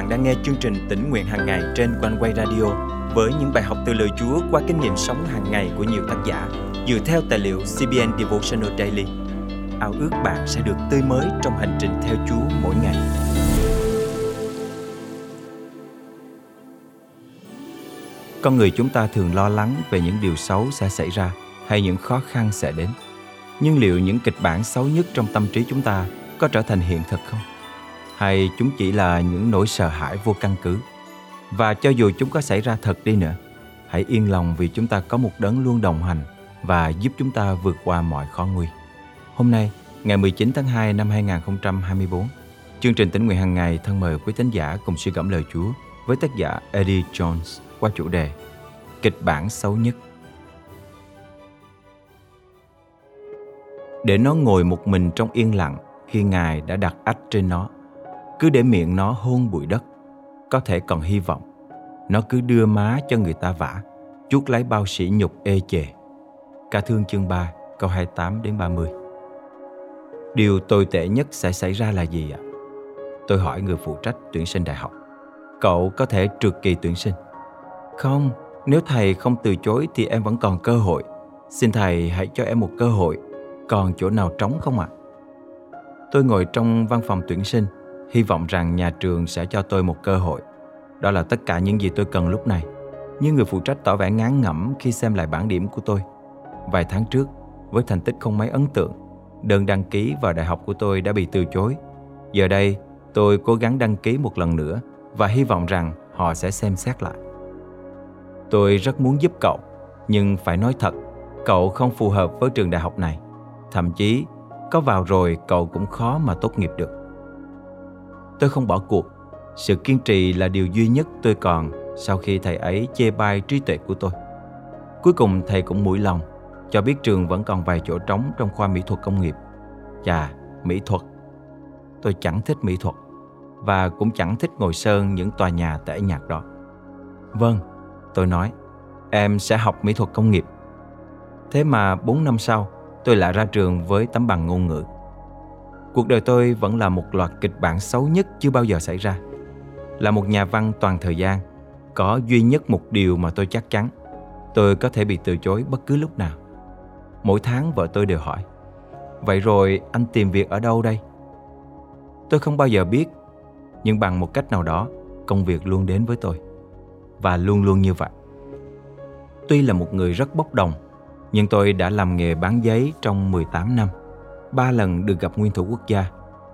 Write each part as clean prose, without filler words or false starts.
bạn đang nghe chương trình Tĩnh Nguyện Hằng Ngày trên OneWay Radio với những bài học từ lời Chúa qua kinh nghiệm sống hàng ngày của nhiều tác giả dựa theo tài liệu CBN Devotional Daily. Ao ước bạn sẽ được tươi mới trong hành trình theo Chúa mỗi ngày. Con người chúng ta thường lo lắng về những điều xấu sẽ xảy ra hay những khó khăn sẽ đến. Nhưng liệu những kịch bản xấu nhất trong tâm trí chúng ta có trở thành hiện thực không? Hay chúng chỉ là những nỗi sợ hãi vô căn cứ? Và cho dù chúng có xảy ra thật đi nữa, hãy yên lòng vì chúng ta có một đấng luôn đồng hành và giúp chúng ta vượt qua mọi khó nguy. Hôm nay, ngày 19 tháng 2 năm 2024, chương trình Tĩnh Nguyện Hằng Ngày thân mời quý thính giả cùng suy gẫm lời Chúa với tác giả Eddie Jones qua chủ đề Kịch bản xấu nhất. Để nó ngồi một mình trong yên lặng khi Ngài đã đặt ách trên nó. Cứ để miệng nó hôn bụi đất, có thể còn hy vọng. Nó cứ đưa má cho người ta vả, chuốc lấy bao sỉ nhục ê chề. Ca Thương chương 3, câu 28-30. Điều tồi tệ nhất sẽ xảy ra là gì ạ? Tôi hỏi người phụ trách tuyển sinh đại học. Cậu có thể trượt kỳ tuyển sinh. Không, nếu thầy không từ chối thì em vẫn còn cơ hội. Xin thầy hãy cho em một cơ hội. Còn chỗ nào trống không ạ? Tôi ngồi trong văn phòng tuyển sinh, hy vọng rằng nhà trường sẽ cho tôi một cơ hội. Đó là tất cả những gì tôi cần lúc này. Nhưng người phụ trách tỏ vẻ ngán ngẩm khi xem lại bảng điểm của tôi. Vài tháng trước, với thành tích không mấy ấn tượng, đơn đăng ký vào đại học của tôi đã bị từ chối. Giờ đây, tôi cố gắng đăng ký một lần nữa và hy vọng rằng họ sẽ xem xét lại. Tôi rất muốn giúp cậu, nhưng phải nói thật, cậu không phù hợp với trường đại học này. Thậm chí, có vào rồi cậu cũng khó mà tốt nghiệp được. Tôi không bỏ cuộc. Sự kiên trì là điều duy nhất tôi còn sau khi thầy ấy chê bai trí tuệ của tôi. Cuối cùng thầy cũng mũi lòng, cho biết trường vẫn còn vài chỗ trống trong khoa mỹ thuật công nghiệp. Chà, mỹ thuật. Tôi chẳng thích mỹ thuật và cũng chẳng thích ngồi sơn những tòa nhà tẻ nhạt đó. Vâng, tôi nói, em sẽ học mỹ thuật công nghiệp. Thế mà 4 năm sau, tôi lại ra trường với tấm bằng ngôn ngữ. Cuộc đời tôi vẫn là một loạt kịch bản xấu nhất chưa bao giờ xảy ra. Là một nhà văn toàn thời gian, có duy nhất một điều mà tôi chắc chắn: tôi có thể bị từ chối bất cứ lúc nào. Mỗi tháng vợ tôi đều hỏi: vậy rồi anh tìm việc ở đâu đây? Tôi không bao giờ biết, nhưng bằng một cách nào đó, công việc luôn đến với tôi. Và luôn luôn như vậy. Tuy là một người rất bốc đồng, nhưng tôi đã làm nghề bán giấy trong 18 năm. 3 lần được gặp nguyên thủ quốc gia.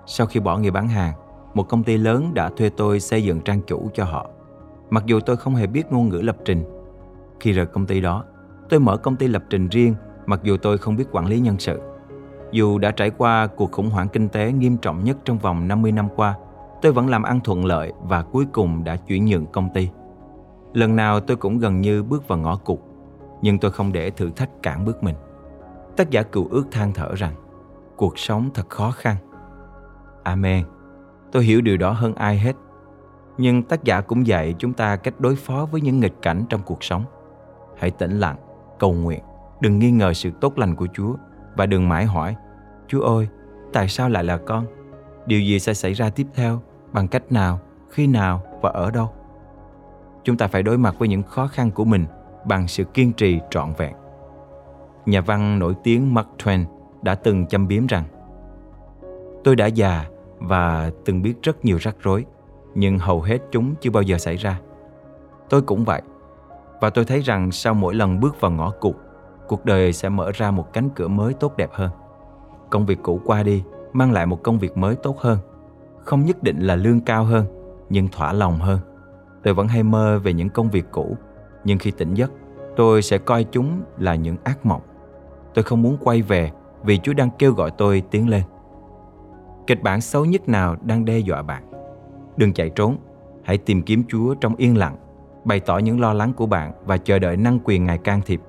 Sau khi bỏ nghề bán hàng, một công ty lớn đã thuê tôi xây dựng trang chủ cho họ, mặc dù tôi không hề biết ngôn ngữ lập trình. Khi rời công ty đó, tôi mở công ty lập trình riêng, mặc dù tôi không biết quản lý nhân sự. Dù đã trải qua cuộc khủng hoảng kinh tế nghiêm trọng nhất trong vòng 50 năm qua, tôi vẫn làm ăn thuận lợi và cuối cùng đã chuyển nhượng công ty. Lần nào tôi cũng gần như bước vào ngõ cụt, nhưng tôi không để thử thách cản bước mình. Tác giả Cựu Ước than thở rằng cuộc sống thật khó khăn. Amen. Tôi hiểu điều đó hơn ai hết. Nhưng tác giả cũng dạy chúng ta cách đối phó với những nghịch cảnh trong cuộc sống. Hãy tĩnh lặng, cầu nguyện, đừng nghi ngờ sự tốt lành của Chúa và đừng mãi hỏi: Chúa ơi, tại sao lại là con? Điều gì sẽ xảy ra tiếp theo? Bằng cách nào? Khi nào? Và ở đâu? Chúng ta phải đối mặt với những khó khăn của mình bằng sự kiên trì trọn vẹn. Nhà văn nổi tiếng Mark Twain đã từng châm biếm rằng: tôi đã già và từng biết rất nhiều rắc rối, nhưng hầu hết chúng chưa bao giờ xảy ra. Tôi cũng vậy. Và tôi thấy rằng sau mỗi lần bước vào ngõ cụt, cuộc đời sẽ mở ra một cánh cửa mới tốt đẹp hơn. Công việc cũ qua đi mang lại một công việc mới tốt hơn. Không nhất định là lương cao hơn, nhưng thỏa lòng hơn. Tôi vẫn hay mơ về những công việc cũ, nhưng khi tỉnh giấc, tôi sẽ coi chúng là những ác mộng. Tôi không muốn quay về vì Chúa đang kêu gọi tôi tiến lên. Kịch bản xấu nhất nào đang đe dọa bạn? Đừng chạy trốn, hãy tìm kiếm Chúa trong yên lặng, bày tỏ những lo lắng của bạn và chờ đợi năng quyền Ngài can thiệp.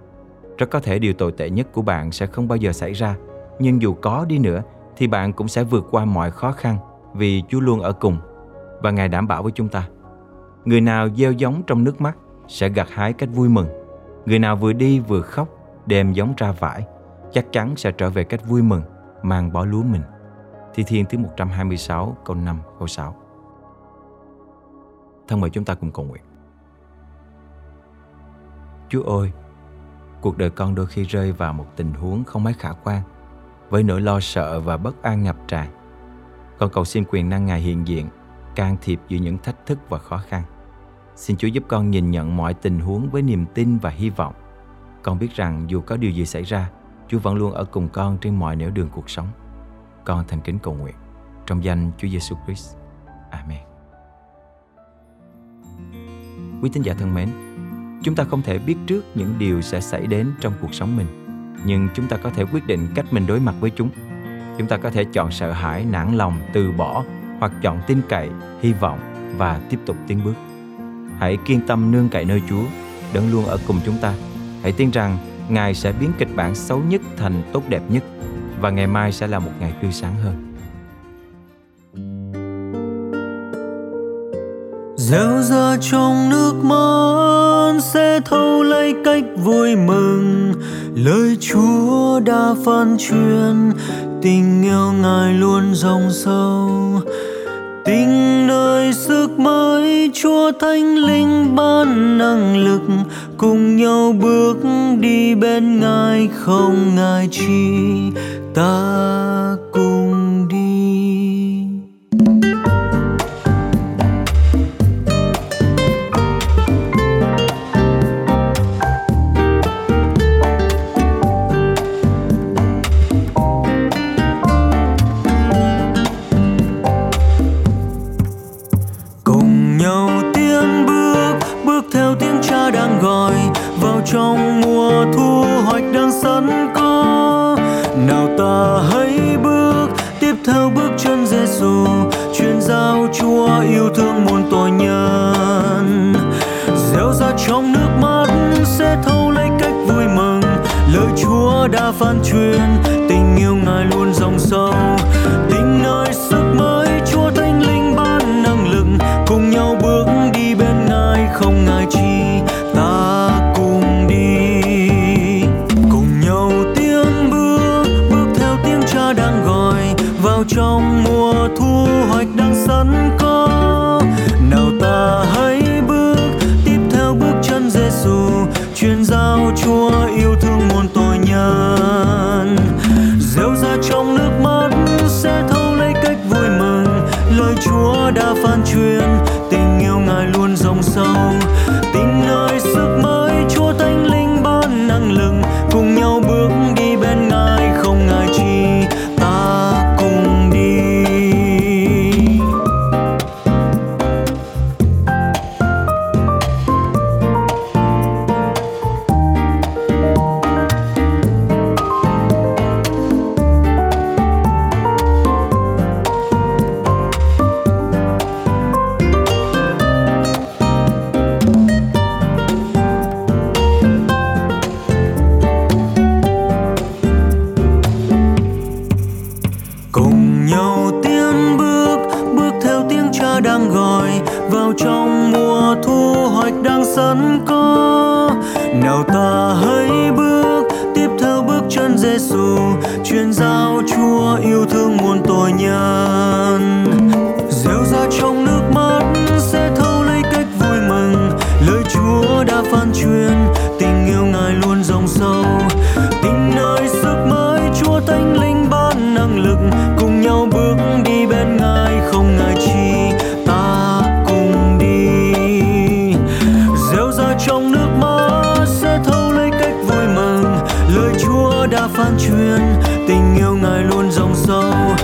Rất có thể điều tồi tệ nhất của bạn sẽ không bao giờ xảy ra, nhưng dù có đi nữa thì bạn cũng sẽ vượt qua mọi khó khăn vì Chúa luôn ở cùng và Ngài đảm bảo với chúng ta. Người nào gieo giống trong nước mắt sẽ gặt hái cách vui mừng. Người nào vừa đi vừa khóc, đem giống ra vải, chắc chắn sẽ trở về cách vui mừng, mang bó lúa mình. Thi Thiên thứ 126, câu 5, câu 6. Thân mời chúng ta cùng cầu nguyện. Chúa ơi, cuộc đời con đôi khi rơi vào một tình huống không mấy khả quan, với nỗi lo sợ và bất an ngập tràn. Con cầu xin quyền năng Ngài hiện diện, can thiệp giữa những thách thức và khó khăn. Xin Chúa giúp con nhìn nhận mọi tình huống với niềm tin và hy vọng. Con biết rằng dù có điều gì xảy ra, Chúa vẫn luôn ở cùng con trên mọi nẻo đường cuộc sống. Con thành kính cầu nguyện trong danh Chúa Giê-xu Christ. Amen. Quý tín giả thân mến, chúng ta không thể biết trước những điều sẽ xảy đến trong cuộc sống mình, nhưng chúng ta có thể quyết định cách mình đối mặt với chúng. Chúng ta có thể chọn sợ hãi, nản lòng, từ bỏ, hoặc chọn tin cậy, hy vọng và tiếp tục tiến bước. Hãy kiên tâm nương cậy nơi Chúa, Đấng luôn ở cùng chúng ta. Hãy tin rằng Ngài sẽ biến kịch bản xấu nhất thành tốt đẹp nhất, và ngày mai sẽ là một ngày tươi sáng hơn. Gieo ra trong nước mắt sẽ thâu lấy cách vui mừng. Lời Chúa đã phán truyền, tình yêu Ngài luôn dòng sâu. Tình nơi sức mới, Chúa Thánh Linh ban năng lực, cùng nhau bước đi bên Ngài, không ngại chi ta cùng đi. Trong mùa thu hoạch đang sẵn có, nào ta hãy bước tiếp theo bước chân Giê-xu, truyền giao Chúa yêu thương muôn tội nhân. Gieo ra trong nước mắt sẽ thâu lấy cách vui mừng. Lời Chúa đã phán truyền, tình yêu Ngài luôn dòng sâu. Tình nơi sức mới, Chúa Thánh Linh ban năng lực, cùng nhau bước đi bên Ngài, không ngại chi ta. Trong mùa thu hoạch đang sẵn có, nào ta hãy bước tiếp theo bước chân Giê-xu, truyền giao Chúa yêu thương muôn tội nhân. Gieo ra trong nước mắt sẽ thâu lấy cách vui mừng. Lời Chúa đã phán truyền, tình yêu Ngài luôn dòng sâu. Tình nơi sức mới, Chúa Thánh Linh ban năng lực, cùng nhau bước đi bên Ngài, không ngại chi ta. Nào ta hãy bước tiếp theo bước chân Giê-xu, truyền giao Chúa yêu thương muôn tội nhân. Gieo ra trong nước mắt sẽ thâu lấy cách vui mừng. Lời Chúa đã phán truyền, tình yêu Ngài luôn dòng sâu. Tình nơi sức mới, Chúa Thánh Linh ban năng lực, cùng nhau bước đi bên Ngài, không ngại chi ta cùng đi. Gieo ra trong nước mắt sẽ thâu lấy cách vui mừng. Lời Chúa đã phán truyền, tình yêu Ngài luôn dòng sâu.